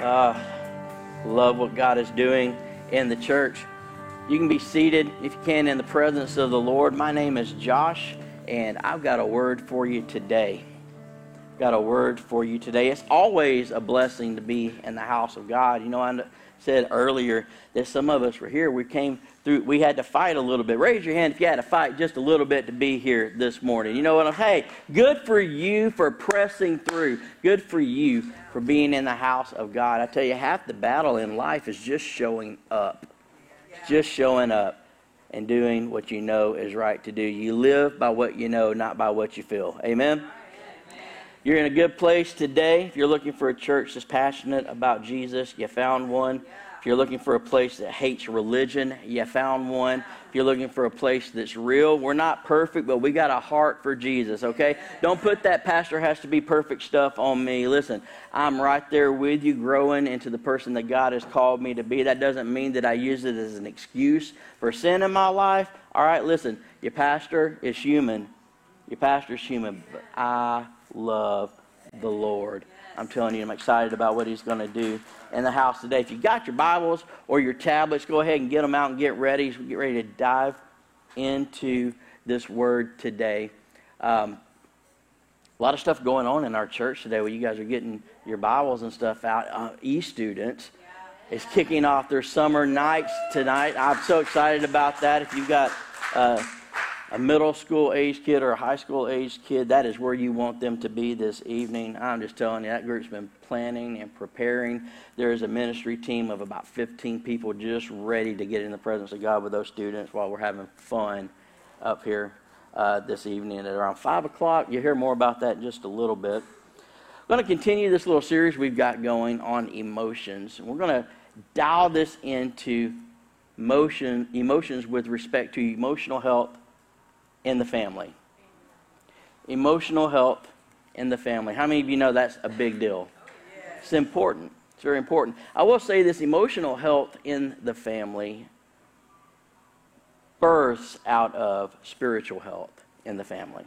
Love what God is doing in the church. You can be seated, if you can, in the presence of the Lord. My name is Josh, and I've got a word for you today. It's always a blessing to be in the house of God. You know, I said earlier that some of us were here. We came through, we had to fight a little bit. Raise your hand if you had to fight just a little bit to be here this morning. You know what? Hey, good for you for pressing through. Good for you for being in the house of God. I tell you, half the battle in life is just showing up. Just showing up and doing what you know is right to do. You live by what you know, not by what you feel. Amen? You're in a good place today. If you're looking for a church that's passionate about Jesus, you found one. If you're looking for a place that hates religion, you found one. If you're looking for a place that's real, we're not perfect, but we got a heart for Jesus, okay? Don't put that pastor has to be perfect stuff on me. Listen, I'm right there with you growing into the person that God has called me to be. That doesn't mean that I use it as an excuse for sin in my life. All right, listen, your pastor is human. But I love the Lord. I'm telling you, I'm excited about what he's going to do in the house today. If you got your Bibles or your tablets, go ahead and get them out and get ready. We get ready to dive into this word today. A lot of stuff going on in our church today where you guys are getting your Bibles and stuff out. E-students is kicking off their summer nights tonight. I'm so excited about that. If you've got a middle school age kid or a high school age kid, that is where you want them to be this evening. I'm just telling you, that group's been planning and preparing. There is a ministry team of about 15 people just ready to get in the presence of God with those students while we're having fun up here this evening at around 5 o'clock. You'll hear more about that in just a little bit. We're going to continue this little series we've got going on emotions. We're going to dial this into emotions with respect to emotional health in the family. Emotional health in the family. How many of you know that's a big deal? It's important. It's very important. I will say this, emotional health in the family births out of spiritual health in the family.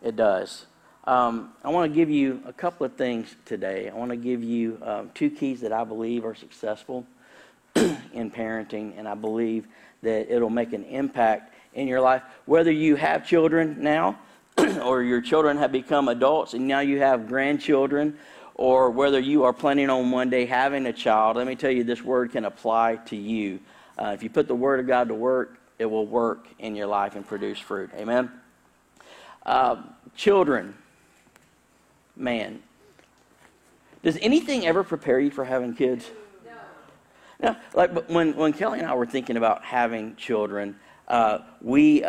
It does. I want to give you a couple of things today. I want to give you two keys that I believe are successful in parenting, and I believe that it'll make an impact in your life, whether you have children now or your children have become adults and now you have grandchildren, or whether you are planning on one day having a child. Let me tell you, this word can apply to you. If you put the word of God to work, it will work in your life and produce fruit. Amen? Children, man, does anything ever prepare you for having kids? No. Now, like when Kelly and I were thinking about having children, we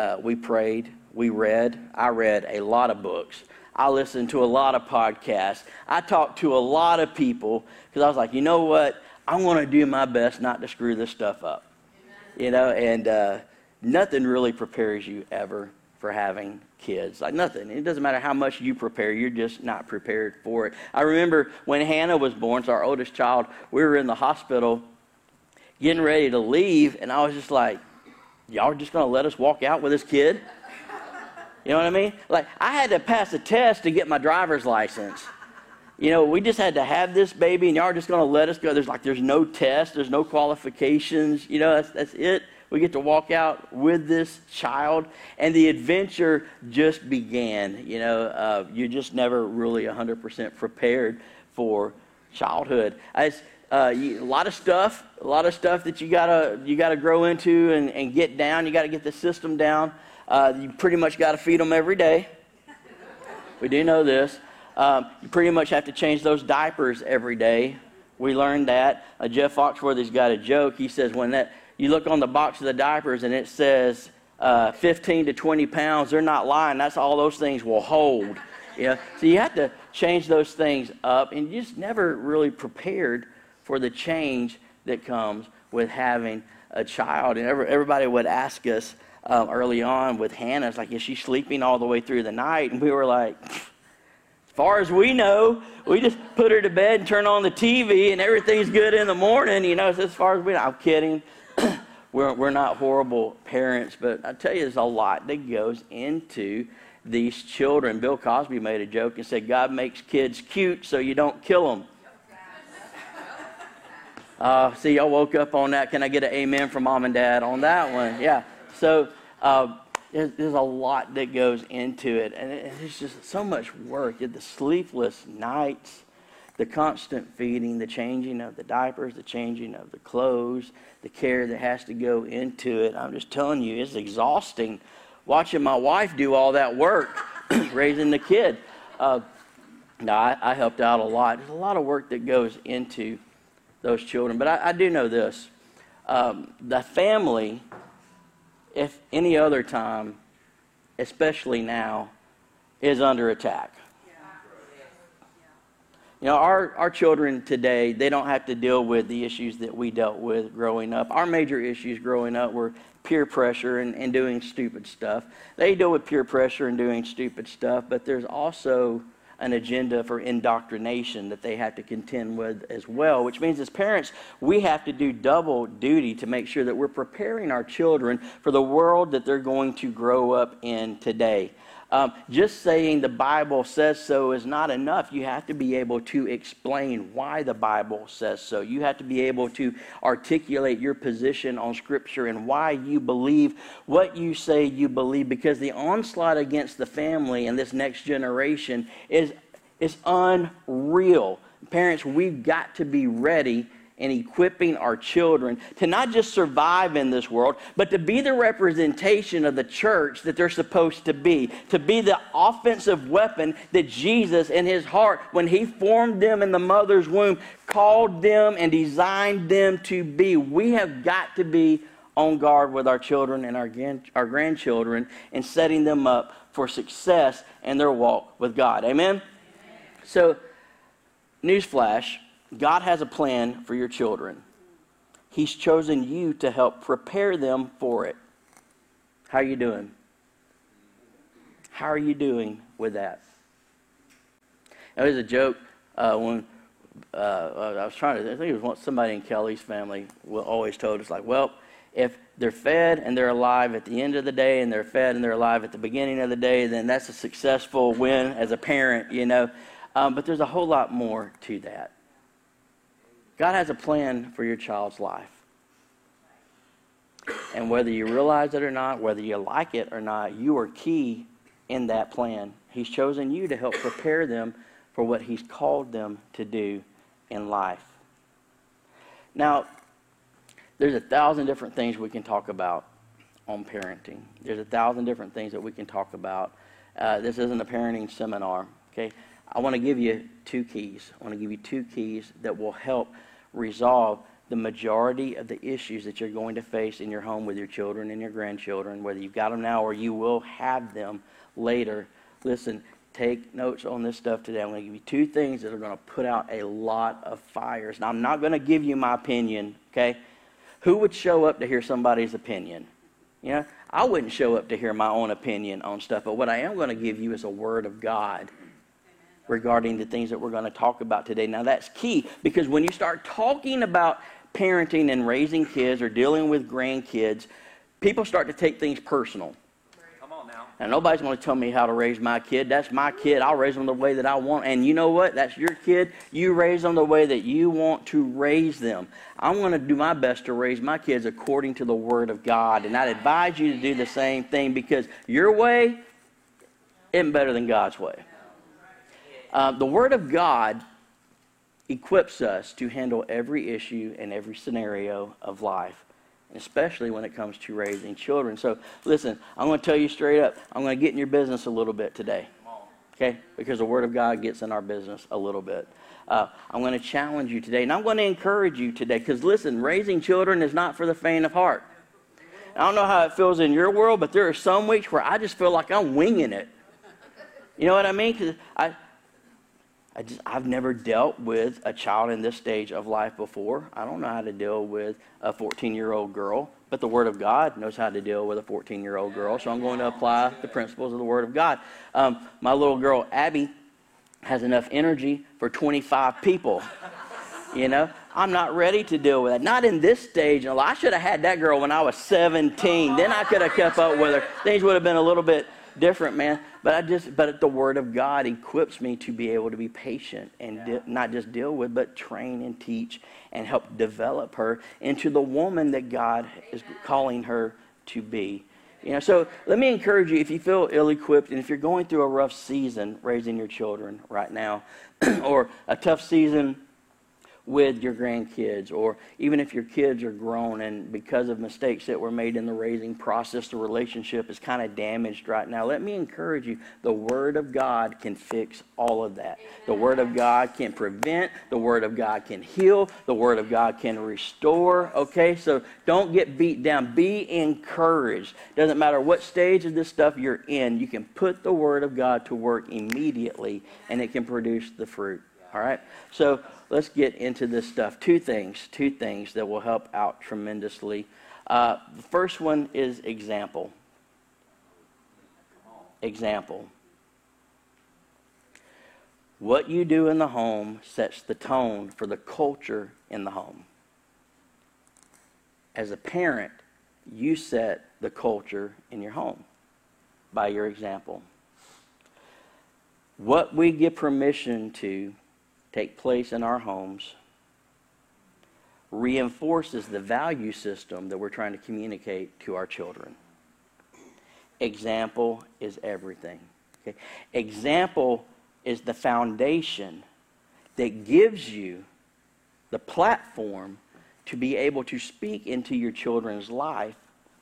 prayed, we read. I read a lot of books. I listened to a lot of podcasts. I talked to a lot of people because I was like, you know what? I want to do my best not to screw this stuff up. Amen. You know, and nothing really prepares you ever for having kids. Like nothing. It doesn't matter how much you prepare. You're just not prepared for it. I remember when Hannah was born, so our oldest child, we were in the hospital getting ready to leave, and I was just like, y'all are just going to let us walk out with this kid? You know what I mean? Like, I had to pass a test to get my driver's license. You know, we just had to have this baby, and y'all are just going to let us go. There's no test. There's no qualifications. You know, that's it. We get to walk out with this child, and the adventure just began. You know, you're just never really 100% prepared for childhood. A lot of stuff that you gotta grow into and get down. You gotta get the system down. You pretty much gotta feed them every day. We do know this. You pretty much have to change those diapers every day. We learned that. Jeff Foxworthy's got a joke. He says when you look on the box of the diapers and it says 15 to 20 pounds, they're not lying. That's all those things will hold. You know? So you have to change those things up, and you're just never really prepared for the change that comes with having a child. And everybody would ask us early on with Hannah, it's like, is she sleeping all the way through the night? And we were like, as far as we know, we just put her to bed and turn on the TV and everything's good in the morning. You know, it's as far as we know. I'm kidding. We're not horrible parents, but I tell you, there's a lot that goes into these children. Bill Cosby made a joke and said, God makes kids cute so you don't kill them. See, y'all woke up on that. Can I get an amen from mom and dad on that one? Yeah. So there's a lot that goes into it. And it's just so much work. The sleepless nights, the constant feeding, the changing of the diapers, the changing of the clothes, the care that has to go into it. I'm just telling you, it's exhausting watching my wife do all that work, raising the kid. No, I helped out a lot. There's a lot of work that goes into those children. But I do know this. The family, if any other time, especially now, is under attack. Yeah. You know, our children today, they don't have to deal with the issues that we dealt with growing up. Our major issues growing up were peer pressure and doing stupid stuff. They deal with peer pressure and doing stupid stuff, but there's also an agenda for indoctrination that they have to contend with as well, which means as parents, we have to do double duty to make sure that we're preparing our children for the world that they're going to grow up in today. Just saying the Bible says so is not enough. You have to be able to explain why the Bible says so. You have to be able to articulate your position on Scripture and why you believe what you say you believe, because the onslaught against the family and this next generation is unreal. Parents, we've got to be ready and equipping our children to not just survive in this world, but to be the representation of the church that they're supposed to be the offensive weapon that Jesus in his heart, when he formed them in the mother's womb, called them and designed them to be. We have got to be on guard with our children and our grandchildren and setting them up for success in their walk with God. Amen? Amen. So, newsflash. God has a plan for your children. He's chosen you to help prepare them for it. How are you doing? How are you doing with that? Now, there's a joke I think it was once somebody in Kelly's family always told us, like, well, if they're fed and they're alive at the end of the day and they're fed and they're alive at the beginning of the day, then that's a successful win as a parent, you know. But there's a whole lot more to that. God has a plan for your child's life. And whether you realize it or not, whether you like it or not, you are key in that plan. He's chosen you to help prepare them for what he's called them to do in life. Now, there's 1,000 different things we can talk about on parenting. There's 1,000 different things that we can talk about. This isn't a parenting seminar, okay? I want to give you two keys. I want to give you two keys that will help resolve the majority of the issues that you're going to face in your home with your children and your grandchildren, whether you've got them now or you will have them later. Listen, take notes on this stuff today. I'm going to give you two things that are going to put out a lot of fires. Now, I'm not going to give you my opinion, okay? Who would show up to hear somebody's opinion? You know, I wouldn't show up to hear my own opinion on stuff, but what I am going to give you is a word of God regarding the things that we're going to talk about today. Now, that's key, because when you start talking about parenting and raising kids or dealing with grandkids, people start to take things personal. Come on now. And nobody's going to tell me how to raise my kid. That's my kid. I'll raise them the way that I want. And you know what? That's your kid. You raise them the way that you want to raise them. I'm going to do my best to raise my kids according to the Word of God. And I'd advise you to do the same thing, because your way isn't better than God's way. The Word of God equips us to handle every issue and every scenario of life, especially when it comes to raising children. So, listen, I'm going to tell you straight up, I'm going to get in your business a little bit today, okay? Because the Word of God gets in our business a little bit. I'm going to challenge you today, and I'm going to encourage you today, because, listen, raising children is not for the faint of heart. I don't know how it feels in your world, but there are some weeks where I just feel like I'm winging it. You know what I mean? Because I've never dealt with a child in this stage of life before. I don't know how to deal with a 14-year-old girl, but the Word of God knows how to deal with a 14-year-old girl, so I'm going to apply the principles of the Word of God. My little girl, Abby, has enough energy for 25 people, you know? I'm not ready to deal with that. Not in this stage. I should have had that girl when I was 17. Then I could have kept up with her. Things would have been a little bit different, man. But the Word of God equips me to be able to be patient and not just deal with, but train and teach and help develop her into the woman that God is calling her to be. You know, so let me encourage you, if you feel ill-equipped and if you're going through a rough season raising your children right now or a tough season with your grandkids, or even if your kids are grown and because of mistakes that were made in the raising process, the relationship is kind of damaged right now, let me encourage you, the Word of God can fix all of that. Amen. The Word of God can prevent, the Word of God can heal, the Word of God can restore, okay? So don't get beat down. Be encouraged. Doesn't matter what stage of this stuff you're in, you can put the Word of God to work immediately and it can produce the fruit. All right, so let's get into this stuff. Two things that will help out tremendously. The first one is example. Example. What you do in the home sets the tone for the culture in the home. As a parent, you set the culture in your home by your example. What we give permission to take place in our homes reinforces the value system that we're trying to communicate to our children. Example is everything. Okay? Example is the foundation that gives you the platform to be able to speak into your children's life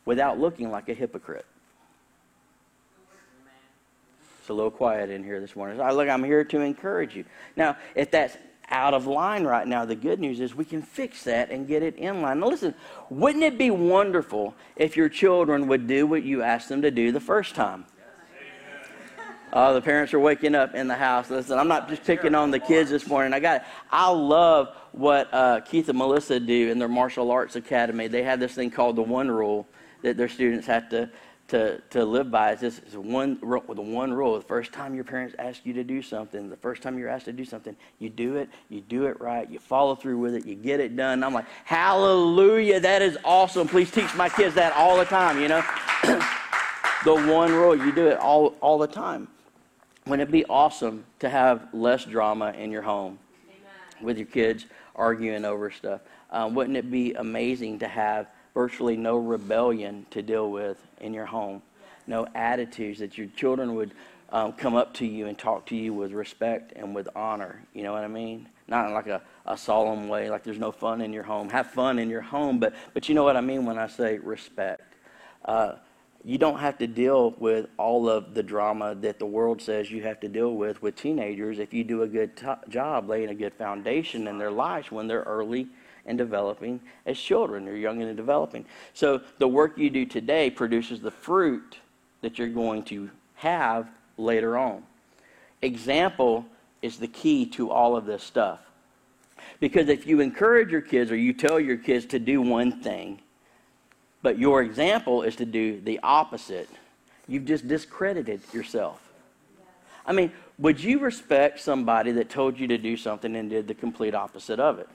without looking like a hypocrite. It's a little quiet in here this morning. Look, I'm here to encourage you. Now, if that's out of line right now, the good news is we can fix that and get it in line. Now, listen, wouldn't it be wonderful if your children would do what you asked them to do the first time? The parents are waking up in the house. Listen, I'm not just picking on the kids this morning. I love what Keith and Melissa do in their martial arts academy. They have this thing called the one rule that their students have to live by. Is this one rule. The first time your parents ask you to do something, the first time you're asked to do something, you do it right, you follow through with it, you get it done. And I'm like, hallelujah, that is awesome. Please teach my kids that all the time, you know. The one rule, you do it all the time. Wouldn't it be awesome to have less drama in your home? Amen. With your kids arguing over stuff? Wouldn't it be amazing to have virtually no rebellion to deal with in your home, no attitudes, that your children would come up to you and talk to you with respect and with honor, you know what I mean? Not in like a solemn way, like there's no fun in your home. Have fun in your home, but you know what I mean when I say respect. You don't have to deal with all of the drama that the world says you have to deal with teenagers if you do a good job laying a good foundation in their lives when they're early and developing as children, or young and developing. So the work you do today produces the fruit that you're going to have later on. Example is the key to all of this stuff. Because if you encourage your kids or you tell your kids to do one thing, but your example is to do the opposite, you've just discredited yourself. I mean, would you respect somebody that told you to do something and did the complete opposite of it?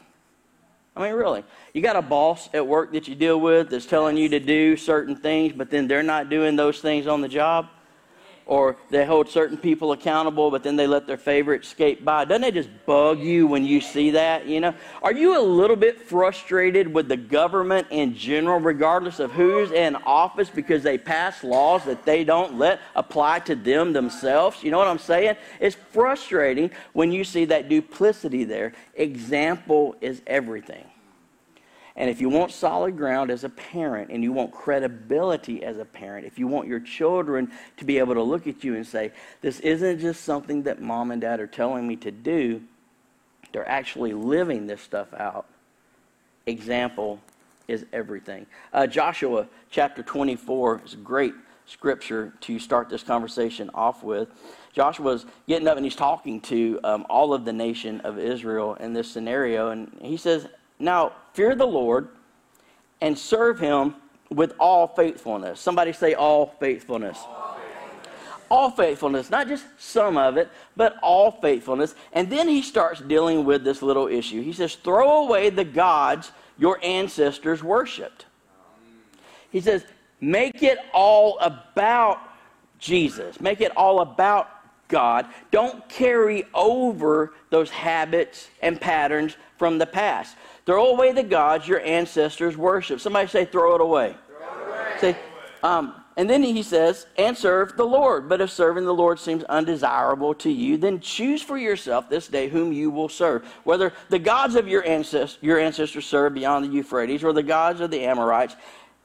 I mean, really, you got a boss at work that you deal with that's telling you to do certain things, but then they're not doing those things on the job, or they hold certain people accountable, but then they let their favorites skate by. Doesn't it just bug you when you see that, you know? Are you a little bit frustrated with the government in general, regardless of who's in office, because they pass laws that they don't let apply to them themselves? You know what I'm saying? It's frustrating when you see that duplicity there. Example is everything. And if you want solid ground as a parent, and you want credibility as a parent, if you want your children to be able to look at you and say, this isn't just something that mom and dad are telling me to do, they're actually living this stuff out. Example is everything. Joshua chapter 24 is a great scripture to start this conversation off with. Joshua's getting up and he's talking to all of the nation of Israel in this scenario, and he says, now, fear the Lord and serve him with all faithfulness. Somebody say all faithfulness. All faithfulness. All faithfulness, not just some of it, but all faithfulness. And then he starts dealing with this little issue. He says, throw away the gods your ancestors worshipped. He says, make it all about Jesus. Make it all about God. Don't carry over those habits and patterns from the past. Throw away the gods your ancestors worship. Somebody say, throw it away. Throw it away. Say, and then he says, and serve the Lord. But if serving the Lord seems undesirable to you, then choose for yourself this day whom you will serve, whether the gods of your ancestors served beyond the Euphrates or the gods of the Amorites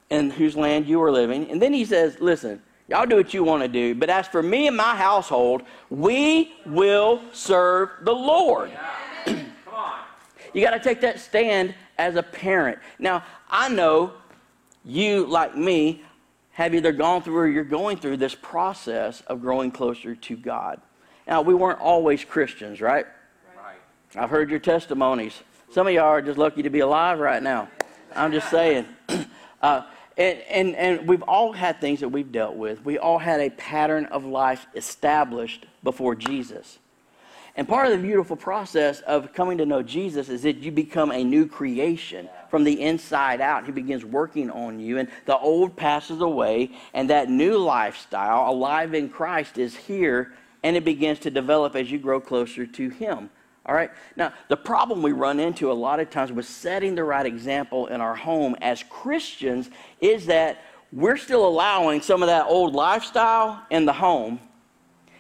in whose land you are living. And then he says, listen, y'all do what you want to do, but as for me and my household, we will serve the Lord. Yeah. Come on. You got to take that stand as a parent. Now, I know you, like me, have either gone through or you're going through this process of growing closer to God. Now, we weren't always Christians, right? Right. I've heard your testimonies. Some of y'all are just lucky to be alive right now. I'm just saying. And we've all had things that we've dealt with. We all had a pattern of life established before Jesus. And part of the beautiful process of coming to know Jesus is that you become a new creation from the inside out. He begins working on you, and the old passes away, and that new lifestyle, alive in Christ, is here, and it begins to develop as you grow closer to Him. All right? Now, the problem we run into a lot of times with setting the right example in our home as Christians is that we're still allowing some of that old lifestyle in the home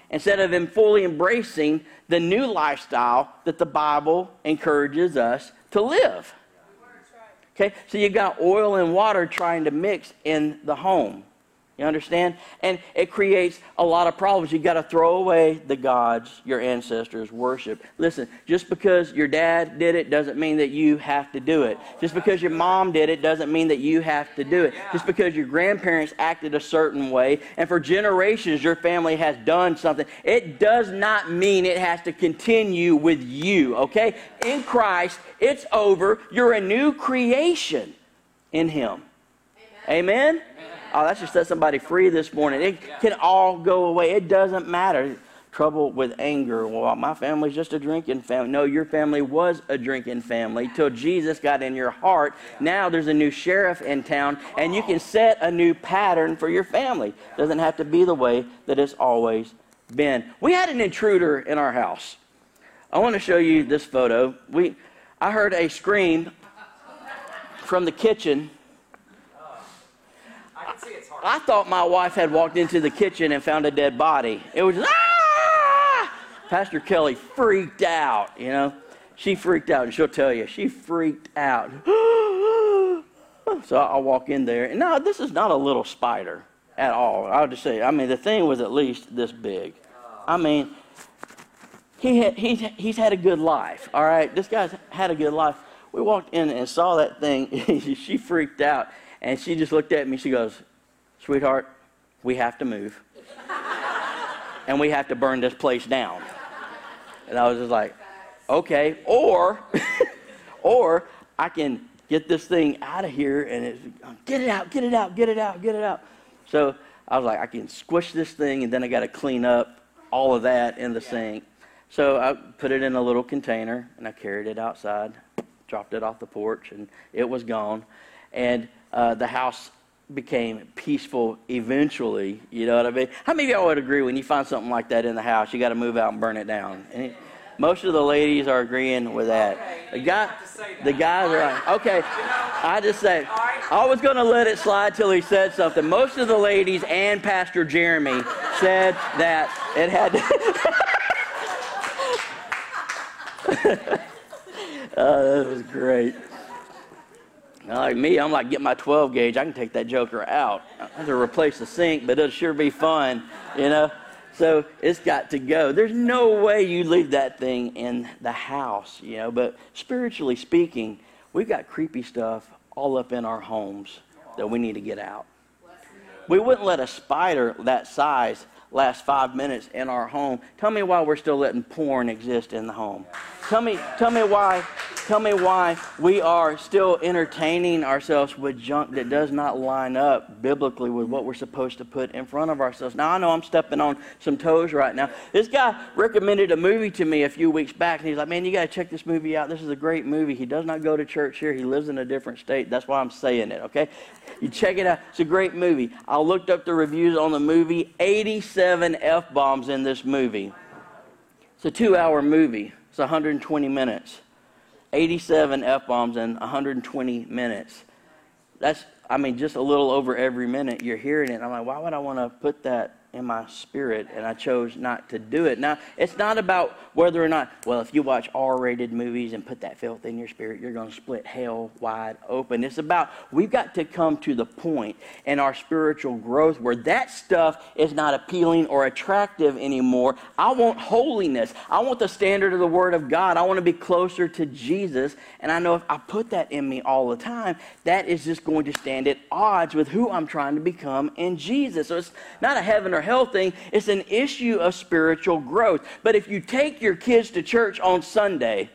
instead of fully embracing the new lifestyle that the Bible encourages us to live. Okay, so you've got oil and water trying to mix in the home. You understand? And it creates a lot of problems. You've got to throw away the gods your ancestors worship. Listen, just because your dad did it doesn't mean that you have to do it. Just because your mom did it doesn't mean that you have to do it. Just because your grandparents acted a certain way, and for generations your family has done something, it does not mean it has to continue with you, okay? In Christ, it's over. You're a new creation in Him. Amen? Amen? Oh, that should set somebody free this morning. It can all go away. It doesn't matter. Trouble with anger. Well, my family's just a drinking family. No, your family was a drinking family till Jesus got in your heart. Now there's a new sheriff in town, and you can set a new pattern for your family. It doesn't have to be the way that it's always been. We had an intruder in our house. I want to show you this photo. I heard a scream from the kitchen. I thought my wife had walked into the kitchen and found a dead body. It was, ah! Pastor Kelly freaked out, you know. She freaked out, and she'll tell you, she freaked out. So I walk in there, and no, this is not a little spider at all. I'll just say, I mean, the thing was at least this big. I mean, he's had a good life, all right? This guy's had a good life. We walked in and saw that thing. She freaked out, and she just looked at me. She goes, sweetheart, we have to move, and we have to burn this place down. And I was just like, okay, or I can get this thing out of here, and it's, get it out. So I was like, I can squish this thing, and then I got to clean up all of that in the sink. So I put it in a little container, and I carried it outside, dropped it off the porch, and it was gone. And the house became peaceful eventually, you know what I mean? How many of y'all would agree when you find something like that in the house, you got to move out and burn it down? And most of the ladies are agreeing with that. The guys are like, okay, I just say, I was going to let it slide till he said something. Most of the ladies and Pastor Jeremy said that it had to. Oh, that was great. Now, like me, I'm like, get my 12 gauge. I can take that joker out. I have to replace the sink, but it'll sure be fun, you know. So it's got to go. There's no way you leave that thing in the house, you know. But spiritually speaking, we've got creepy stuff all up in our homes that we need to get out. We wouldn't let a spider that size last 5 minutes in our home. Tell me why we're still letting porn exist in the home. Tell me why Tell me why we are still entertaining ourselves with junk that does not line up biblically with what we're supposed to put in front of ourselves. Now, I know I'm stepping on some toes right now. This guy recommended a movie to me a few weeks back, and he's like, man, you got to check this movie out. This is a great movie. He does not go to church here. He lives in a different state. That's why I'm saying it, okay? You check it out. It's a great movie. I looked up the reviews on the movie. 87 F-bombs in this movie. It's a 2-hour movie. It's 120 minutes. 87 F-bombs in 120 minutes. That's, I mean, just a little over every minute you're hearing it. I'm like, why would I want to put that in my spirit? And I chose not to do it. Now, it's not about whether or not, well, if you watch R-rated movies and put that filth in your spirit, you're going to split hell wide open. It's about, we've got to come to the point in our spiritual growth where that stuff is not appealing or attractive anymore. I want holiness. I want the standard of the Word of God. I want to be closer to Jesus. And I know if I put that in me all the time, that is just going to stand at odds with who I'm trying to become in Jesus. So it's not a heaven or health thing, it's an issue of spiritual growth. But if you take your kids to church on Sunday,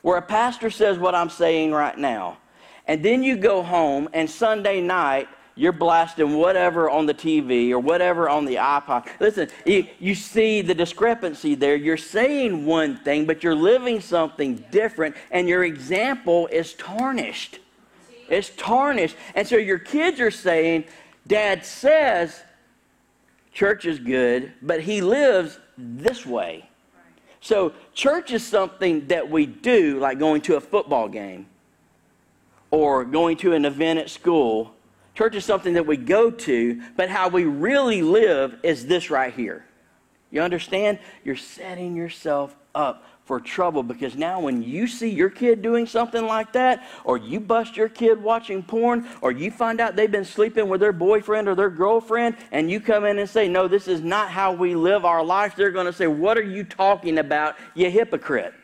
where a pastor says what I'm saying right now, and then you go home and Sunday night, you're blasting whatever on the TV or whatever on the iPod. Listen, you see the discrepancy there. You're saying one thing, but you're living something different, and your example is tarnished. It's tarnished. And so your kids are saying, Dad says church is good, but he lives this way. So church is something that we do, like going to a football game or going to an event at school. Church is something that we go to, but how we really live is this right here. You understand? You're setting yourself up for trouble, because now when you see your kid doing something like that, or you bust your kid watching porn, or you find out they've been sleeping with their boyfriend or their girlfriend, and you come in and say, no, this is not how we live our life, they're going to say, what are you talking about, you hypocrite?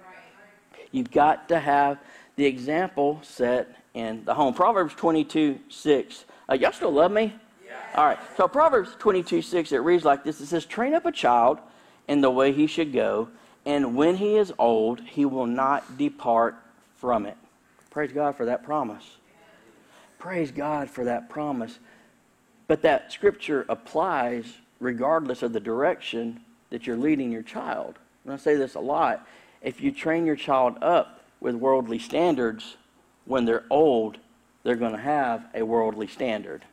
Right. You've got to have the example set in the home. Proverbs 22:6. Y'all still love me? Yeah. All right. So Proverbs 22:6, it reads like this. It says, train up a child in the way he should go, and when he is old, he will not depart from it. Praise God for that promise. Praise God for that promise. But that scripture applies regardless of the direction that you're leading your child. And I say this a lot. If you train your child up with worldly standards, when they're old, they're going to have a worldly standard.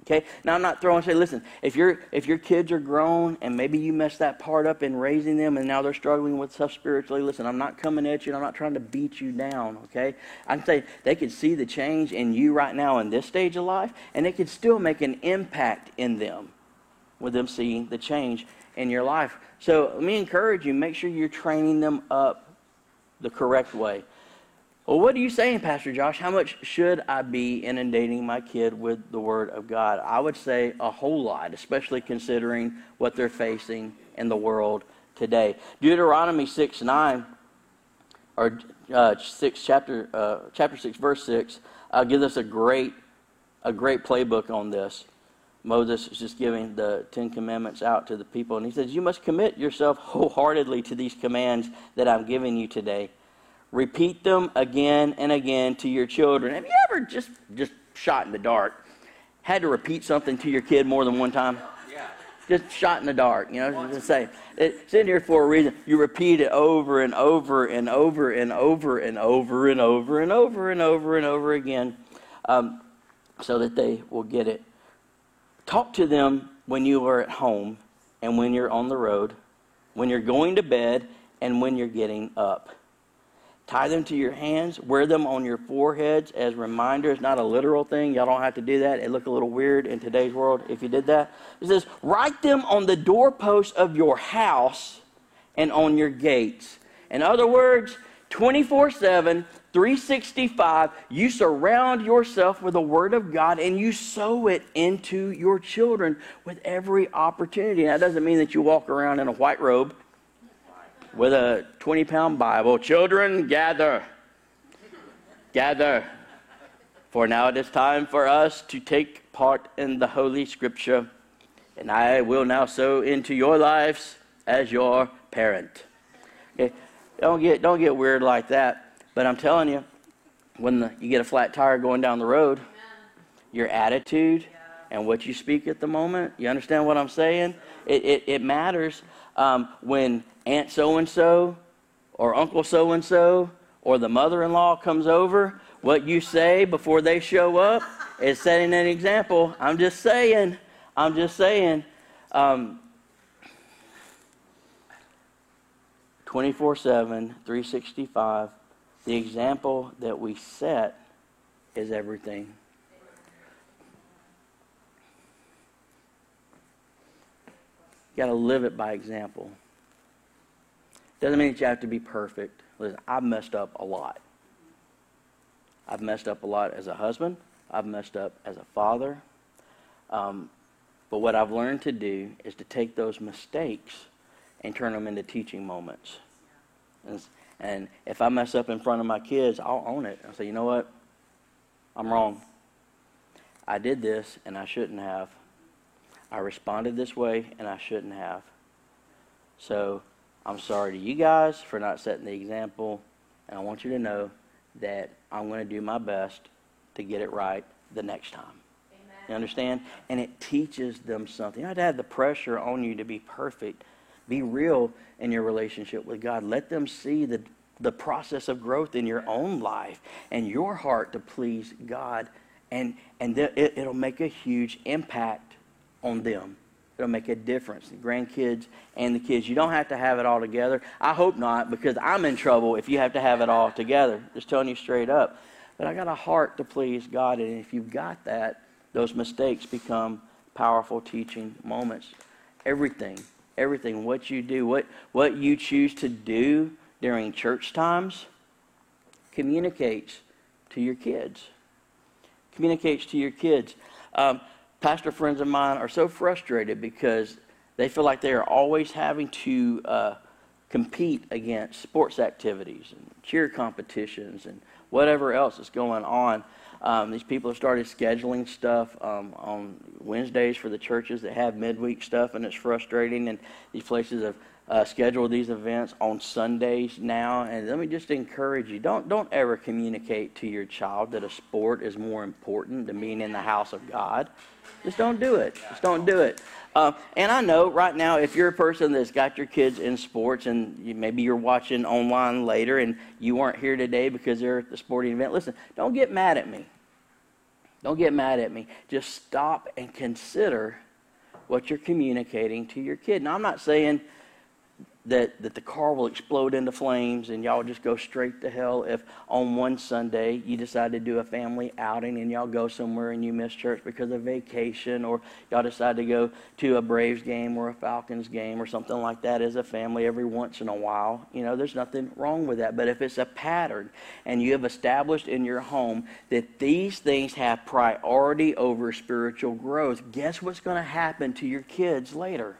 Okay? Now, I'm not throwing, say, listen, if your kids are grown and maybe you messed that part up in raising them and now they're struggling with stuff spiritually, listen, I'm not coming at you and I'm not trying to beat you down, okay? I'm saying they can see the change in you right now in this stage of life, and it can still make an impact in them with them seeing the change in your life. So let me encourage you, make sure you're training them up the correct way. Well, what are you saying, Pastor Josh? How much should I be inundating my kid with the Word of God? I would say a whole lot, especially considering what they're facing in the world today. Deuteronomy 6:9, or chapter 6, verse 6, gives us a great playbook on this. Moses is just giving the Ten Commandments out to the people, and he says, you must commit yourself wholeheartedly to these commands that I'm giving you today. Repeat them again and again to your children. Have you ever just shot in the dark? Had to repeat something to your kid more than one time? Yeah. Just shot in the dark, you know, just say. It's in here for a reason. You repeat it over and over and over and over and over and over and over and over and over again so that they will get it. Talk to them when you are at home and when you're on the road, when you're going to bed and when you're getting up. Tie them to your hands, wear them on your foreheads as reminders, not a literal thing. Y'all don't have to do that. It looked a little weird in today's world if you did that. It says, write them on the doorposts of your house and on your gates. In other words, 24/7, 365, you surround yourself with the Word of God and you sow it into your children with every opportunity. Now, that doesn't mean that you walk around in a white robe with a 20-pound Bible. Children, gather. For now it is time for us to take part in the Holy Scripture, and I will now sow into your lives as your parent. Okay? Don't get weird like that. But I'm telling you, when you get a flat tire going down the road, your attitude and what you speak at the moment, you understand what I'm saying? It matters. When Aunt so-and-so or Uncle so-and-so or the mother-in-law comes over, what you say before they show up is setting an example. I'm just saying. 24/7, 365, the example that we set is everything. You got to live it by example. Doesn't mean that you have to be perfect. Listen, I've messed up a lot. I've messed up a lot as a husband. I've messed up as a father. But what I've learned to do is to take those mistakes and turn them into teaching moments. And if I mess up in front of my kids, I'll own it. I'll say, you know what? I'm wrong. I did this and I shouldn't have. I responded this way and I shouldn't have. So I'm sorry to you guys for not setting the example, and I want you to know that I'm going to do my best to get it right the next time. Amen. You understand? And it teaches them something. You don't have to have the pressure on you to be perfect. Be real in your relationship with God. Let them see the process of growth in your own life and your heart to please God, and it'll make a huge impact on them. It'll make a difference, the grandkids and the kids. You don't have to have it all together. I hope not, because I'm in trouble if you have to have it all together. Just telling you straight up. But I got a heart to please God, and if you've got that, those mistakes become powerful teaching moments. Everything, what you do, what you choose to do during church times communicates to your kids. Pastor friends of mine are so frustrated because they feel like they are always having to compete against sports activities and cheer competitions and whatever else is going on. These people have started scheduling stuff on Wednesdays for the churches that have midweek stuff, and it's frustrating. And these places have scheduled these events on Sundays now. And let me just encourage you, don't ever communicate to your child that a sport is more important than being in the house of God. Just don't do it. And I know right now, if you're a person that's got your kids in sports and maybe you're watching online later and you weren't here today because they're at the sporting event, listen, don't get mad at me. Just stop and consider what you're communicating to your kid. Now, I'm not saying that the car will explode into flames and y'all just go straight to hell if on one Sunday you decide to do a family outing and y'all go somewhere and you miss church because of vacation, or y'all decide to go to a Braves game or a Falcons game or something like that as a family every once in a while. You know, there's nothing wrong with that. But if it's a pattern and you have established in your home that these things have priority over spiritual growth, guess what's going to happen to your kids later?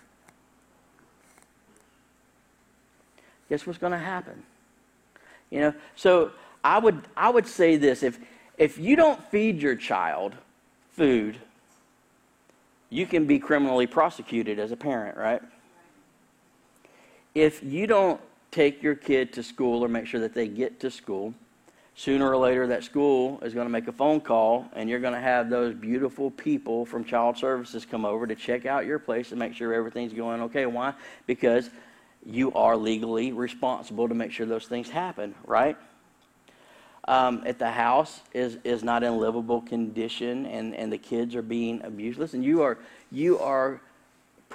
Guess what's going to happen? You know, so I would say this: if you don't feed your child food, you can be criminally prosecuted as a parent, right? If you don't take your kid to school or make sure that they get to school, sooner or later that school is going to make a phone call, and you're going to have those beautiful people from child services come over to check out your place and make sure everything's going okay. Why? Because you are legally responsible to make sure those things happen, right? If the house is not in livable condition and the kids are being abused, listen, you are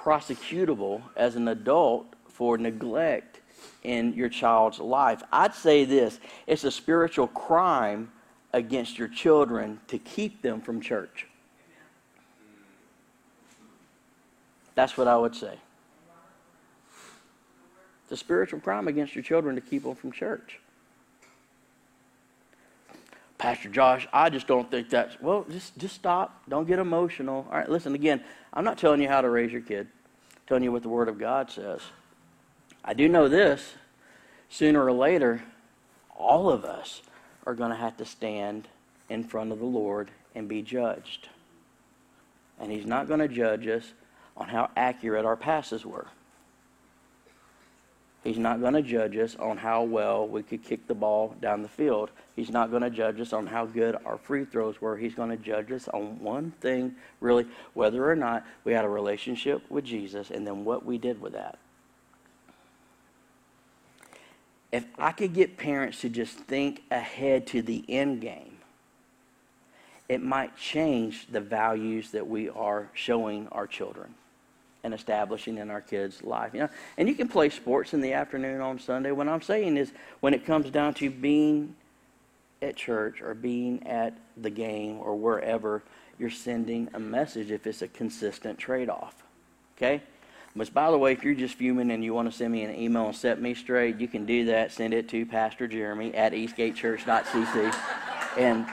prosecutable as an adult for neglect in your child's life. I'd say this: it's a spiritual crime against your children to keep them from church. That's what I would say. It's a spiritual crime against your children to keep them from church. Pastor Josh, I just don't think that's... Well, just stop. Don't get emotional. All right, listen, again, I'm not telling you how to raise your kid. I'm telling you what the Word of God says. I do know this: sooner or later, all of us are going to have to stand in front of the Lord and be judged. And He's not going to judge us on how accurate our passes were. He's not going to judge us on how well we could kick the ball down the field. He's not going to judge us on how good our free throws were. He's going to judge us on one thing, really, whether or not we had a relationship with Jesus and then what we did with that. If I could get parents to just think ahead to the end game, it might change the values that we are showing our children and establishing in our kids' life. You know? And you can play sports in the afternoon on Sunday. What I'm saying is when it comes down to being at church or being at the game or wherever, you're sending a message if it's a consistent trade-off. Okay? But by the way, if you're just fuming and you want to send me an email and set me straight, you can do that. Send it to Pastor Jeremy at EastgateChurch.cc. And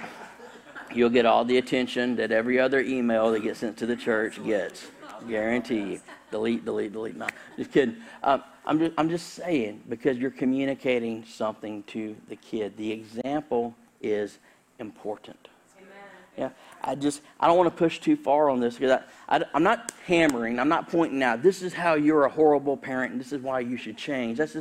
you'll get all the attention that every other email that gets sent to the church gets. Guarantee you. Delete, delete, delete. No, just kidding. I'm just saying, because you're communicating something to the kid. The example is important. Amen. Yeah. I don't want to push too far on this because I'm not hammering. I'm not pointing out this is how you're a horrible parent and this is why you should change. It's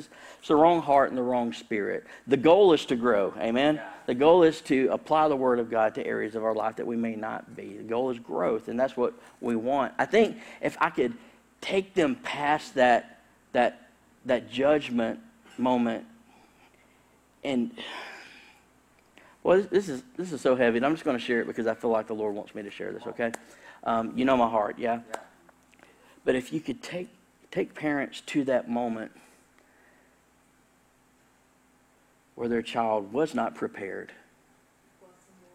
the wrong heart and the wrong spirit. The goal is to grow. Amen. Yeah. The goal is to apply the Word of God to areas of our life that we may not be. The goal is growth, and that's what we want. I think if I could take them past that judgment moment, and well, this is so heavy, and I'm just going to share it because I feel like the Lord wants me to share this. Okay, you know my heart, yeah. But if you could take parents to that moment where their child was not prepared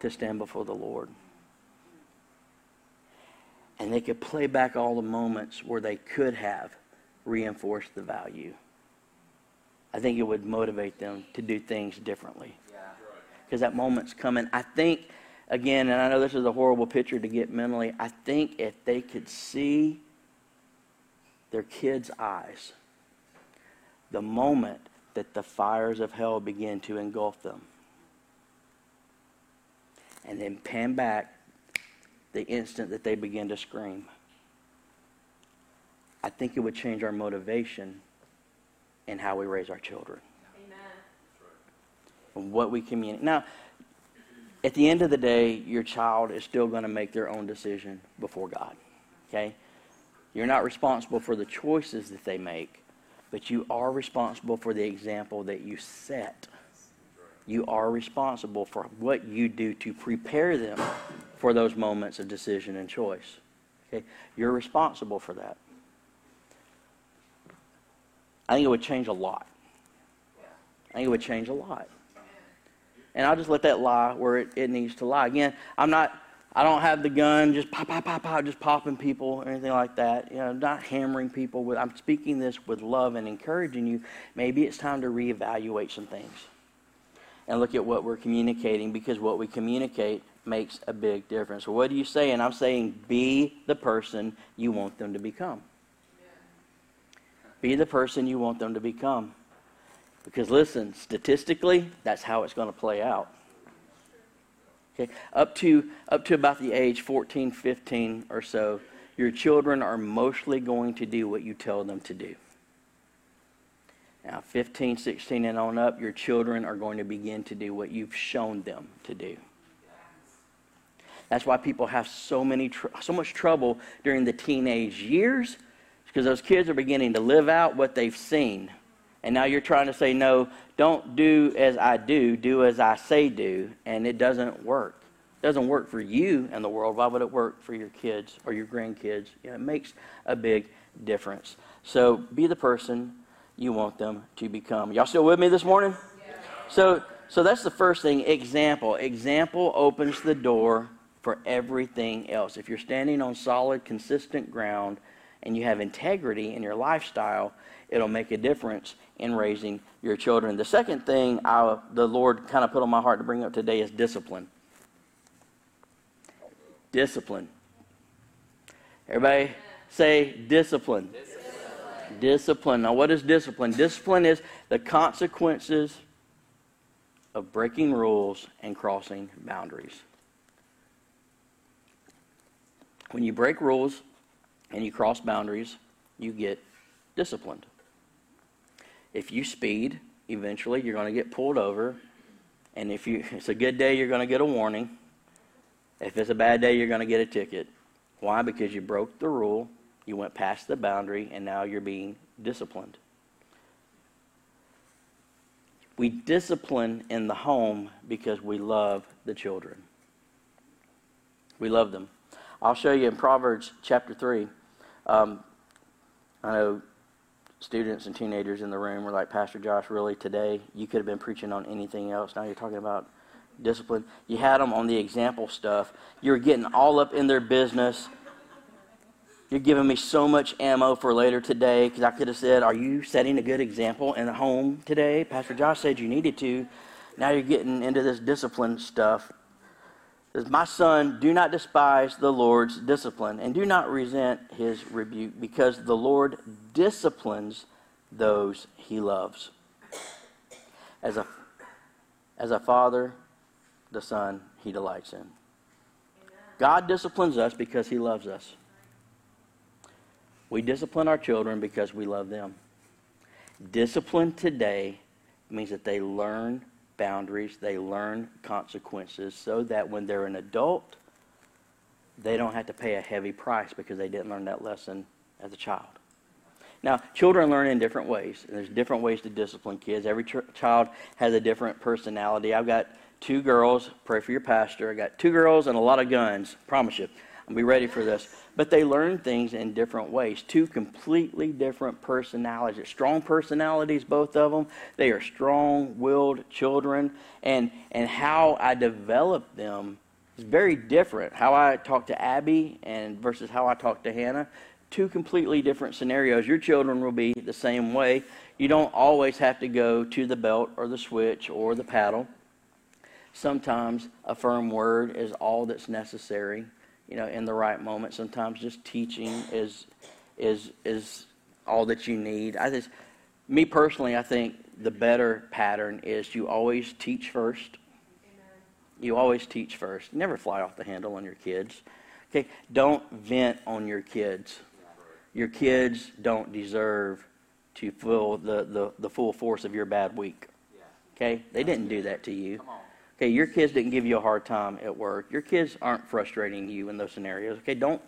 to stand before the Lord. And they could play back all the moments where they could have reinforced the value. I think it would motivate them to do things differently. Because that moment's coming. I think, again, and I know this is a horrible picture to get mentally, I think if they could see their kids' eyes, the moment that the fires of hell begin to engulf them. And then pan back the instant that they begin to scream. I think it would change our motivation and how we raise our children. Amen. And what we communicate. Now, at the end of the day, your child is still going to make their own decision before God. Okay? You're not responsible for the choices that they make. But you are responsible for the example that you set. You are responsible for what you do to prepare them for those moments of decision and choice. Okay? You're responsible for that. I think it would change a lot. And I'll just let that lie where it needs to lie. Again, I don't have the gun, just pop, pop, pop, pop, just popping people or anything like that. You know, I'm not hammering people. I'm speaking this with love and encouraging you. Maybe it's time to reevaluate some things and look at what we're communicating, because what we communicate makes a big difference. So what are you saying? I'm saying be the person you want them to become. Be the person you want them to become. Because listen, statistically, that's how it's going to play out. Okay. Up to about the age 14, 15 or so, your children are mostly going to do what you tell them to do. Now, 15, 16 and on up, your children are going to begin to do what you've shown them to do. That's why people have so much trouble during the teenage years, because those kids are beginning to live out what they've seen. And now you're trying to say, no, don't do as I do as I say do, and it doesn't work. It doesn't work for you and the world. Why would it work for your kids or your grandkids? You know, it makes a big difference. So be the person you want them to become. Y'all still with me this morning? Yeah. So that's the first thing, example. Example opens the door for everything else. If you're standing on solid, consistent ground and you have integrity in your lifestyle, it'll make a difference in raising your children. The second thing the Lord kind of put on my heart to bring up today is discipline. Discipline. Everybody say discipline. Discipline. Now, what is discipline? Discipline is the consequences of breaking rules and crossing boundaries. When you break rules and you cross boundaries, you get disciplined. If you speed, eventually you're going to get pulled over. And if it's a good day, you're going to get a warning. If it's a bad day, you're going to get a ticket. Why? Because you broke the rule, you went past the boundary, and now you're being disciplined. We discipline in the home because we love the children. We love them. I'll show you in Proverbs chapter 3. I know students and teenagers in the room were like, Pastor Josh, really, today you could have been preaching on anything else. Now you're talking about discipline. You had them on the example stuff. You were getting all up in their business. You're giving me so much ammo for later today, because I could have said, are you setting a good example in the home today? Pastor Josh said you needed to. Now you're getting into this discipline stuff. It says, my son, do not despise the Lord's discipline, and do not resent his rebuke, because the Lord disciplines those he loves. As a father, the son he delights in. God disciplines us because he loves us. We discipline our children because we love them. Discipline today means that they learn boundaries, they learn consequences, so that when they're an adult, they don't have to pay a heavy price because they didn't learn that lesson as a child. Now, children learn in different ways, and there's different ways to discipline kids. Every child has a different personality. I've got two girls, pray for your pastor. I got two girls and a lot of guns, promise you. Be ready for this. But they learn things in different ways. Two completely different personalities. Strong personalities, both of them. They are strong-willed children. And how I develop them is very different. How I talk to Abby and versus how I talk to Hannah. Two completely different scenarios. Your children will be the same way. You don't always have to go to the belt or the switch or the paddle. Sometimes a firm word is all that's necessary. You know, in the right moment. Sometimes just teaching is all that you need. Me personally, I think the better pattern is you always teach first. Amen. You always teach first. Never fly off the handle on your kids. Okay, don't vent on your kids. Your kids don't deserve to feel the full force of your bad week. Okay, they didn't do that to you. Okay, your kids didn't give you a hard time at work. Your kids aren't frustrating you in those scenarios. Okay, don't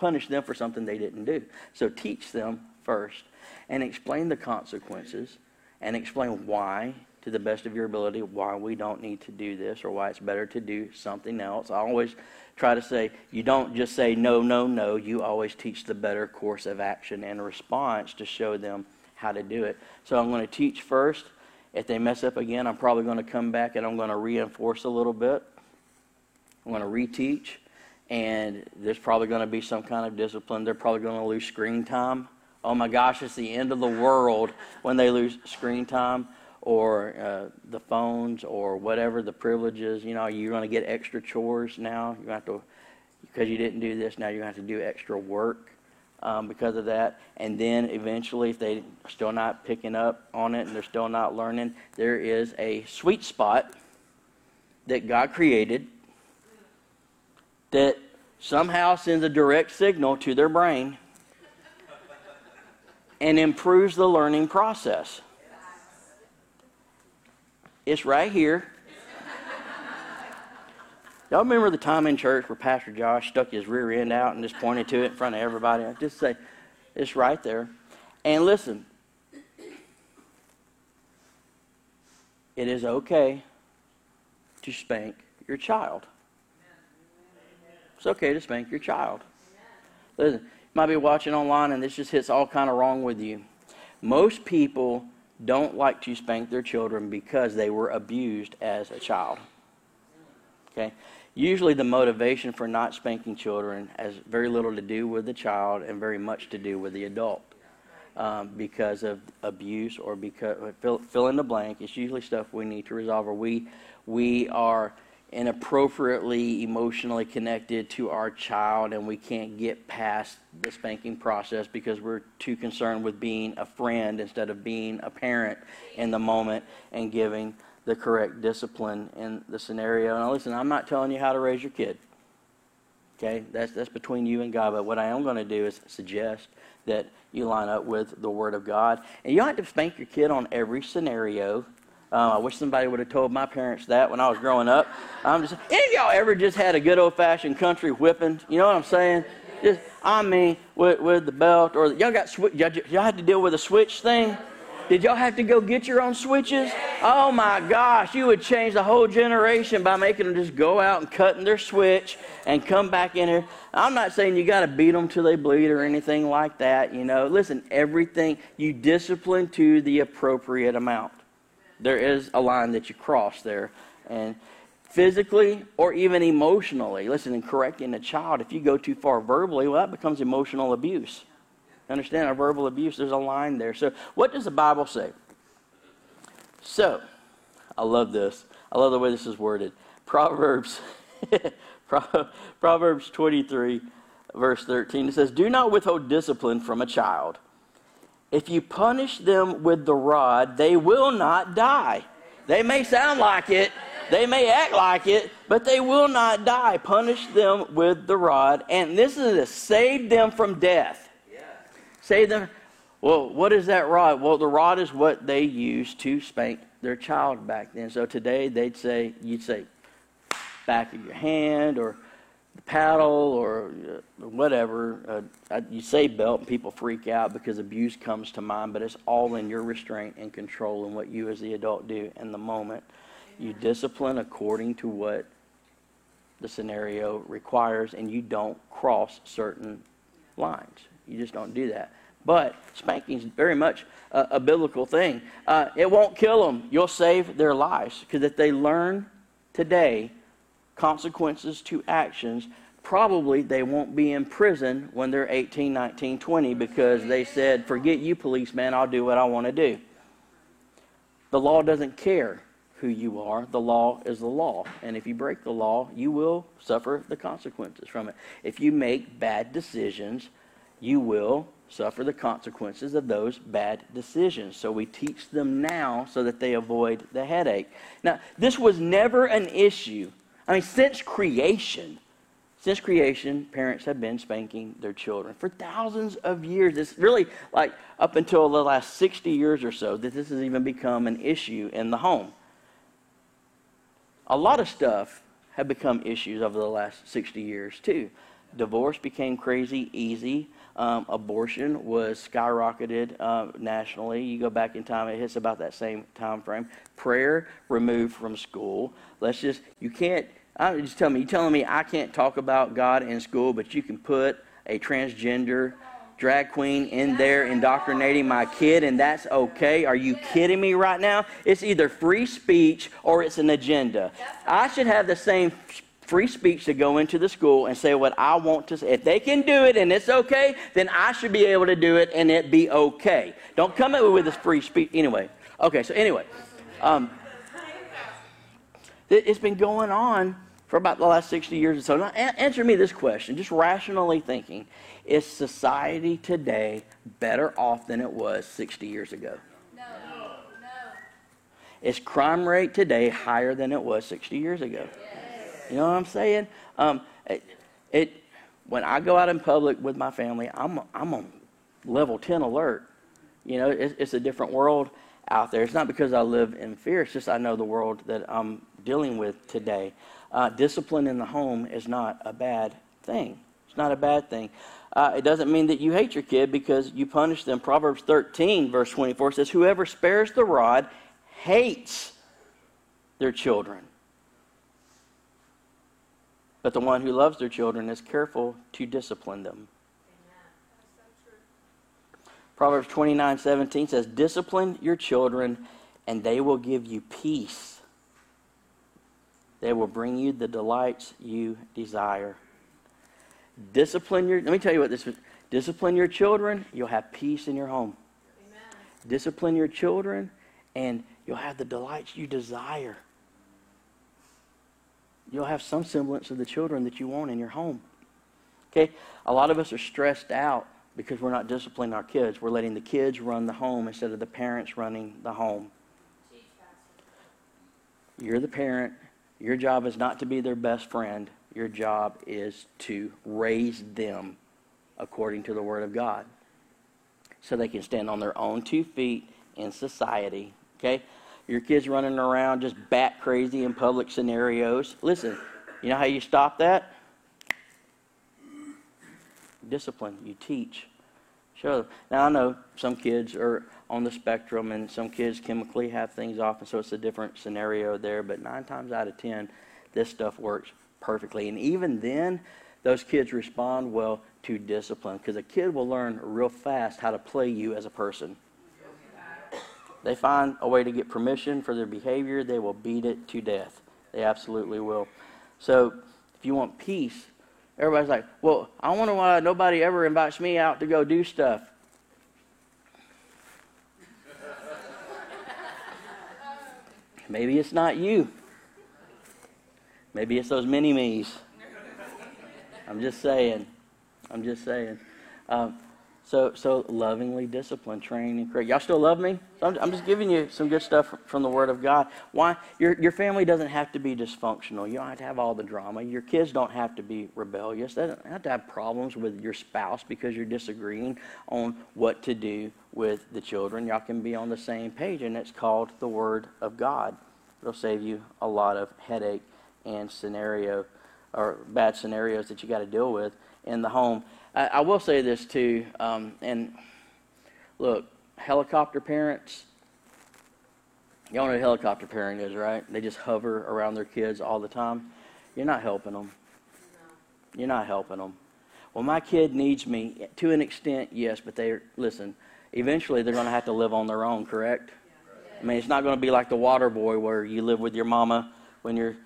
punish them for something they didn't do. So teach them first and explain the consequences and explain why, to the best of your ability, why we don't need to do this or why it's better to do something else. I always try to say, you don't just say no, no, no. You always teach the better course of action and response to show them how to do it. So I'm going to teach first. If they mess up again, I'm probably going to come back and I'm going to reinforce a little bit. I'm going to reteach. And there's probably going to be some kind of discipline. They're probably going to lose screen time. Oh my gosh, it's the end of the world when they lose screen time or the phones or whatever the privileges. You know, you're going to get extra chores now. You're going to have to, because you didn't do this, now you're going to have to do extra work. Because of that, and then eventually if they're still not picking up on it and they're still not learning, there is a sweet spot that God created that somehow sends a direct signal to their brain and improves the learning process. It's right here. Y'all remember the time in church where Pastor Josh stuck his rear end out and just pointed to it in front of everybody? I just say, it's right there. And listen, it is okay to spank your child. It's okay to spank your child. Listen, you might be watching online and this just hits all kind of wrong with you. Most people don't like to spank their children because they were abused as a child. Okay. Usually the motivation for not spanking children has very little to do with the child and very much to do with the adult because of abuse or because fill in the blank. It's usually stuff we need to resolve, or we are inappropriately emotionally connected to our child and we can't get past the spanking process because we're too concerned with being a friend instead of being a parent in the moment and giving the correct discipline in the scenario. Now listen, I'm not telling you how to raise your kid. Okay, that's between you and God. But what I am going to do is suggest that you line up with the Word of God. And you don't have to spank your kid on every scenario. I wish somebody would have told my parents that when I was growing up. Any of y'all ever just had a good old-fashioned country whipping? You know what I'm saying? Just, I mean, with the belt or y'all had to deal with a switch thing. Did y'all have to go get your own switches? Oh my gosh, you would change the whole generation by making them just go out and cutting their switch and come back in here. I'm not saying you got to beat them till they bleed or anything like that, you know. Listen, everything, you discipline to the appropriate amount. There is a line that you cross there. And physically or even emotionally, listen, in correcting a child, if you go too far verbally, well, that becomes emotional abuse. Understand our verbal abuse, there's a line there. So what does the Bible say? So, I love this. I love the way this is worded. Proverbs 23, verse 13. It says, "Do not withhold discipline from a child. If you punish them with the rod, they will not die." They may sound like it. They may act like it, but they will not die. Punish them with the rod. And this is to save them from death. Say them, well, what is that rod? Well, the rod is what they used to spank their child back then. So today you'd say, back of your hand or the paddle or whatever. You say belt and people freak out because abuse comes to mind, but it's all in your restraint and control and what you as the adult do in the moment. You discipline according to what the scenario requires, and you don't cross certain lines. You just don't do that. But spanking is very much a biblical thing. It won't kill them. You'll save their lives. Because if they learn today consequences to actions, probably they won't be in prison when they're 18, 19, 20 because they said, forget you, policeman, I'll do what I want to do. The law doesn't care who you are. The law is the law. And if you break the law, you will suffer the consequences from it. If you make bad decisions, you will suffer the consequences of those bad decisions. So we teach them now so that they avoid the headache. Now, this was never an issue. I mean, since creation, parents have been spanking their children for thousands of years. It's really like up until the last 60 years or so that this has even become an issue in the home. A lot of stuff have become issues over the last 60 years, too. Divorce became crazy easy. Abortion was skyrocketed nationally. You go back in time, it hits about that same time frame. Prayer removed from school. You're telling me I can't talk about God in school, but you can put a transgender drag queen in there indoctrinating my kid, and that's okay? Are you kidding me right now? It's either free speech or it's an agenda. I should have the same free speech to go into the school and say what I want to say. If they can do it and it's okay, then I should be able to do it and it be okay. Don't come at me with this free speech. Anyway. Okay, so anyway. It's been going on for about the last 60 years or so. Now, answer me this question, just rationally thinking. Is society today better off than it was 60 years ago? No. Is crime rate today higher than it was 60 years ago? You know what I'm saying? When I go out in public with my family, I'm on level 10 alert. You know, it's a different world out there. It's not because I live in fear. It's just I know the world that I'm dealing with today. Discipline in the home is not a bad thing. It's not a bad thing. It doesn't mean that you hate your kid because you punish them. Proverbs 13, verse 24 says, "Whoever spares the rod hates their children. But the one who loves their children is careful to discipline them." Proverbs 29:17 says, "Discipline your children, and they will give you peace. They will bring you the delights you desire." Let me tell you what this is. Discipline your children, you'll have peace in your home. Amen. Discipline your children, and you'll have the delights you desire. You'll have some semblance of the children that you want in your home. Okay? A lot of us are stressed out because we're not disciplining our kids. We're letting the kids run the home instead of the parents running the home. You're the parent. Your job is not to be their best friend. your job is to raise them according to the Word of God so they can stand on their own 2 feet in society, okay? Your kids running around just bat crazy in public scenarios. Listen, you know how you stop that? Discipline. You teach. Show them. Now, I know some kids are on the spectrum, and some kids chemically have things off, and so it's a different scenario there, but 9 times out of 10, this stuff works perfectly. And even then, those kids respond well to discipline, because a kid will learn real fast how to play you as a person. They find a way to get permission for their behavior, they will beat it to death. They absolutely will. So if you want peace, everybody's like, well, I wonder why nobody ever invites me out to go do stuff. Maybe it's not you. Maybe it's those mini-me's. I'm just saying. So lovingly discipline, train, and correct. Y'all still love me? I'm just giving you some good stuff from the Word of God. Why? Your family doesn't have to be dysfunctional. You don't have to have all the drama. Your kids don't have to be rebellious. They don't have to have problems with your spouse because you're disagreeing on what to do with the children. Y'all can be on the same page, and it's called the Word of God. It'll save you a lot of headache and bad scenarios that you got to deal with in the home. I will say this too, and look, helicopter parents, y'all know what a helicopter parent is, right? They just hover around their kids all the time. You're not helping them. No. You're not helping them. Well, my kid needs me to an extent, yes, but eventually they're going to have to live on their own, correct? Yeah. I mean, it's not going to be like the water boy where you live with your mama when you're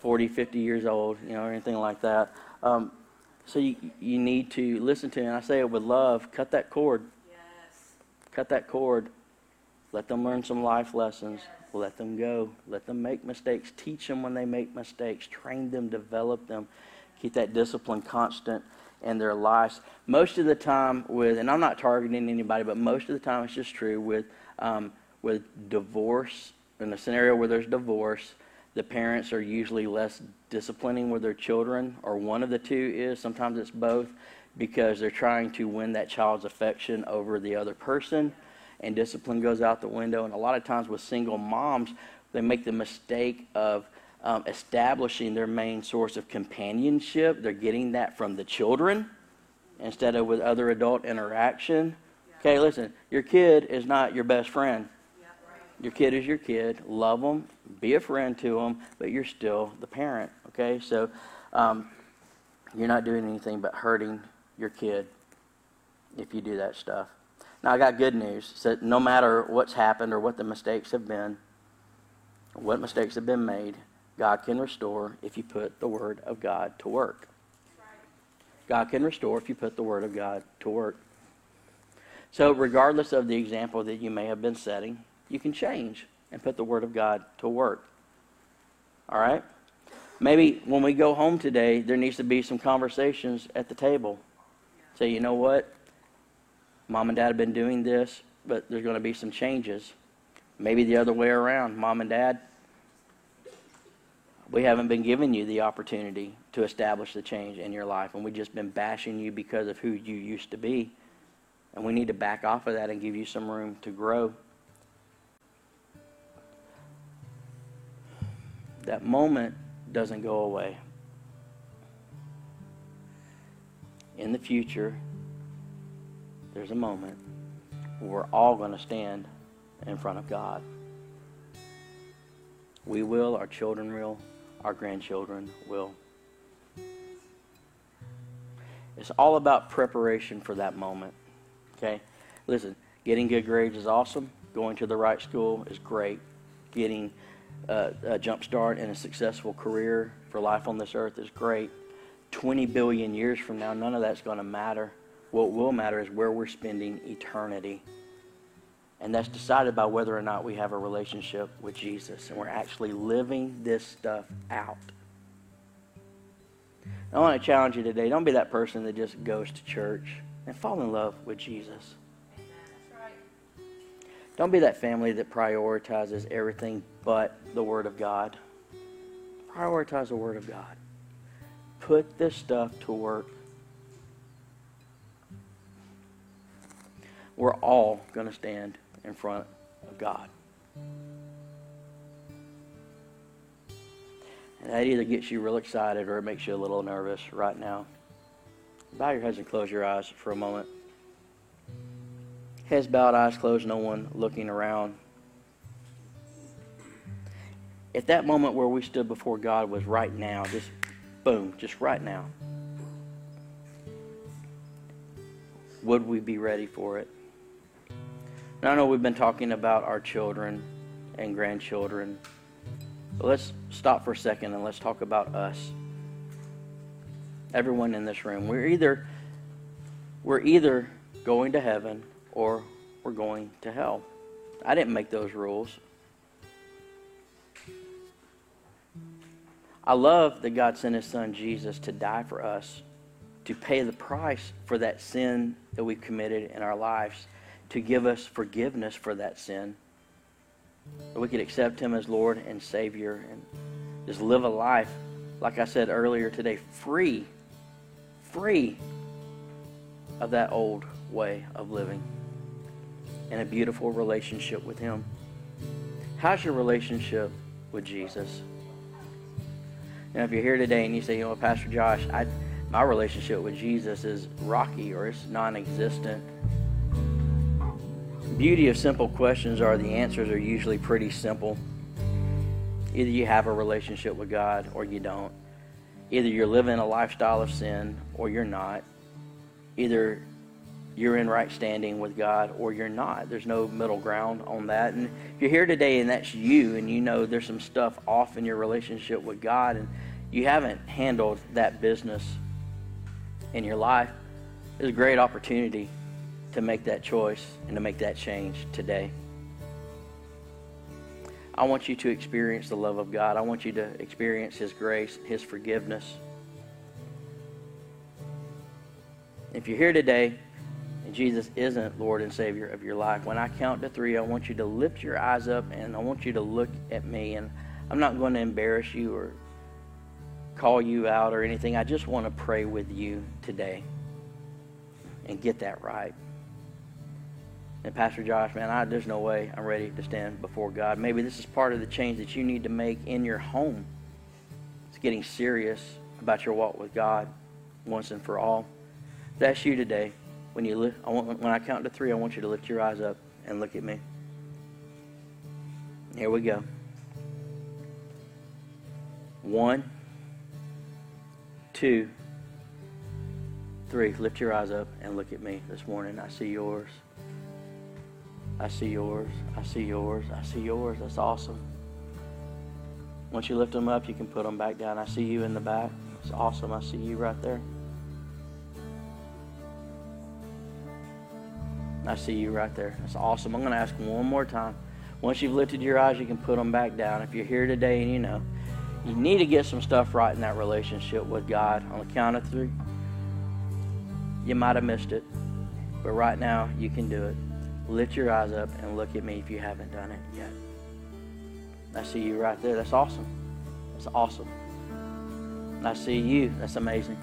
40, 50 years old, or anything like that. So you need to listen to, and I say it with love, cut that cord. Yes. Cut that cord. Let them learn some life lessons. Yes. Let them go. Let them make mistakes. Teach them when they make mistakes. Train them, develop them. Keep that discipline constant in their lives. Most of the time and I'm not targeting anybody, but most of the time it's just true with divorce, in a scenario where there's divorce, the parents are usually less disciplining with their children, or one of the two is. Sometimes it's both, because they're trying to win that child's affection over the other person, and discipline goes out the window. And a lot of times with single moms, they make the mistake of establishing their main source of companionship. They're getting that from the children instead of with other adult interaction. Okay, listen, your kid is not your best friend. Your kid is your kid. Love them. Be a friend to them, but you're still the parent, okay? So you're not doing anything but hurting your kid if you do that stuff. Now, I got good news. So no matter what's happened or what the mistakes have been, what mistakes have been made, God can restore if you put the Word of God to work. God can restore if you put the Word of God to work. So regardless of the example that you may have been setting, you can change and put the Word of God to work. All right? Maybe when we go home today, there needs to be some conversations at the table. Say, you know what? Mom and Dad have been doing this, but there's going to be some changes. Maybe the other way around. Mom and Dad, we haven't been giving you the opportunity to establish the change in your life, and we've just been bashing you because of who you used to be. And we need to back off of that and give you some room to grow. That moment doesn't go away. In the future, there's a moment where we're all going to stand in front of God. We will, our children will, our grandchildren will. It's all about preparation for that moment. Okay? Listen, getting good grades is awesome. Going to the right school is great. Getting a jump start and a successful career for life on this earth is great. 20 billion years from now, none of that's going to matter. What will matter is where we're spending eternity. And that's decided by whether or not we have a relationship with Jesus and we're actually living this stuff out. I want to challenge you today. Don't be that person that just goes to church and fall in love with Jesus. Don't be that family that prioritizes everything but the Word of God. Prioritize the Word of God. put this stuff to work. We're all going to stand in front of God. And that either gets you real excited or it makes you a little nervous right now. Bow your heads and close your eyes for a moment. Heads bowed, eyes closed, no one looking around. If that moment where we stood before God was right now, just boom, just right now, would we be ready for it? Now, I know we've been talking about our children and grandchildren, but let's stop for a second and let's talk about us. Everyone in this room, we're either going to heaven or we're going to hell. I didn't make those rules. I love that God sent His Son Jesus to die for us, to pay the price for that sin that we've committed in our lives, to give us forgiveness for that sin, that we could accept Him as Lord and Savior and just live a life, like I said earlier today, free of that old way of living and a beautiful relationship with Him. How's your relationship with Jesus? Now, if you're here today and you say, you know, Pastor Josh, my relationship with Jesus is rocky or it's non-existent. The beauty of simple questions are the answers are usually pretty simple. Either you have a relationship with God or you don't. Either you're living a lifestyle of sin or you're not. Either you're in right standing with God or you're not. There's no middle ground on that. And if you're here today and that's you and you know there's some stuff off in your relationship with God and you haven't handled that business in your life, there's a great opportunity to make that choice and to make that change today. I want you to experience the love of God. I want you to experience His grace, His forgiveness. If you're here today and Jesus isn't Lord and Savior of your life, when I count to three, I want you to lift your eyes up and I want you to look at me. And I'm not going to embarrass you or call you out or anything. I just want to pray with you today and get that right. And Pastor Josh, man, there's no way I'm ready to stand before God. Maybe this is part of the change that you need to make in your home. It's getting serious about your walk with God once and for all. If that's you today, when I count to three, I want you to lift your eyes up and look at me. Here we go. 1, 2, 3. Lift your eyes up and look at me this morning. I see yours. I see yours, I see yours, I see yours. That's awesome. Once you lift them up, you can put them back down. I see you in the back. It's awesome. I see you right there. I see you right there. That's awesome. I'm going to ask one more time. Once you've lifted your eyes, you can put them back down. If you're here today and you know you need to get some stuff right in that relationship with God, on the count of three, you might have missed it, but right now you can do it. Lift your eyes up and look at me if you haven't done it yet. I see you right there. That's awesome. That's awesome. And I see you. That's amazing.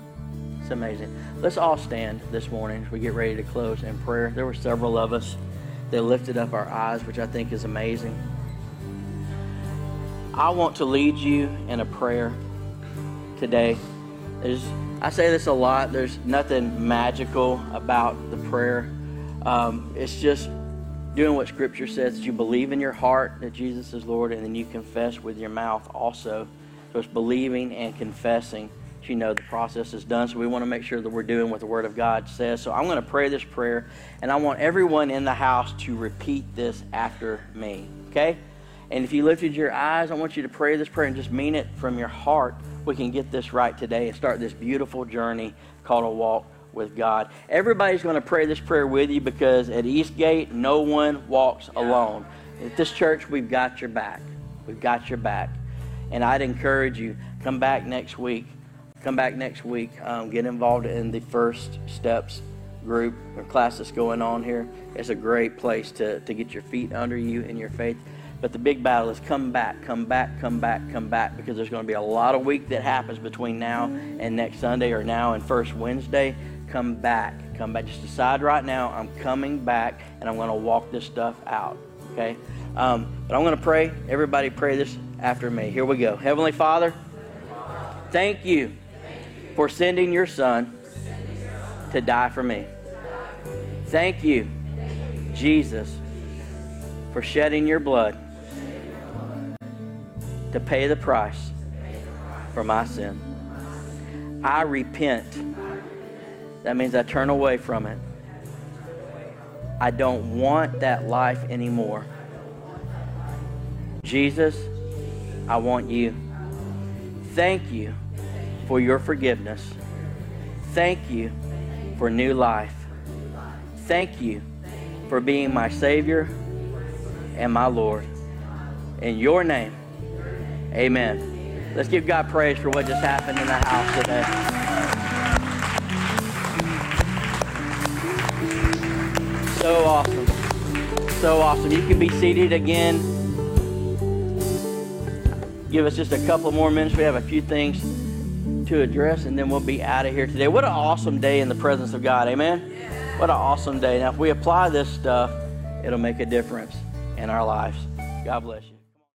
It's amazing. Let's all stand this morning as we get ready to close in prayer. There were several of us that lifted up our eyes, which I think is amazing. I want to lead you in a prayer today. I say this a lot. There's nothing magical about the prayer. It's just doing what Scripture says, that you believe in your heart that Jesus is Lord, and then you confess with your mouth also. So it's believing and confessing. But you know the process is done, so we want to make sure that we're doing what the Word of God says. So I'm going to pray this prayer, and I want everyone in the house to repeat this after me, okay? And if you lifted your eyes, I want you to pray this prayer and just mean it from your heart. We can get this right today and start this beautiful journey called a walk with God. Everybody's going to pray this prayer with you because at Eastgate, no one walks alone. At this church, we've got your back. We've got your back. And I'd encourage you, come back next week. Come back next week. Get involved in the First Steps group or class that's going on here. It's a great place to get your feet under you in your faith. But the big battle is come back, come back, come back, come back, because there's going to be a lot of week that happens between now and next Sunday or now and first Wednesday. Come back, come back. Just decide right now, I'm coming back, and I'm going to walk this stuff out, okay? But I'm going to pray. Everybody pray this after me. Here we go. Heavenly Father, thank you for sending your Son to die for me. Thank you, Jesus, for shedding your blood to pay the price for my sin. I repent. That means I turn away from it. I don't want that life anymore. Jesus, I want you. Thank you for your forgiveness. Thank you for new life. Thank you for being my Savior and my Lord. In your name, amen. Let's give God praise for what just happened in the house today. So awesome. So awesome. You can be seated again. Give us just a couple more minutes. We have a few things to address, and then we'll be out of here today. What an awesome day in the presence of God. Amen? Yeah. What an awesome day. Now, if we apply this stuff, it'll make a difference in our lives. God bless you.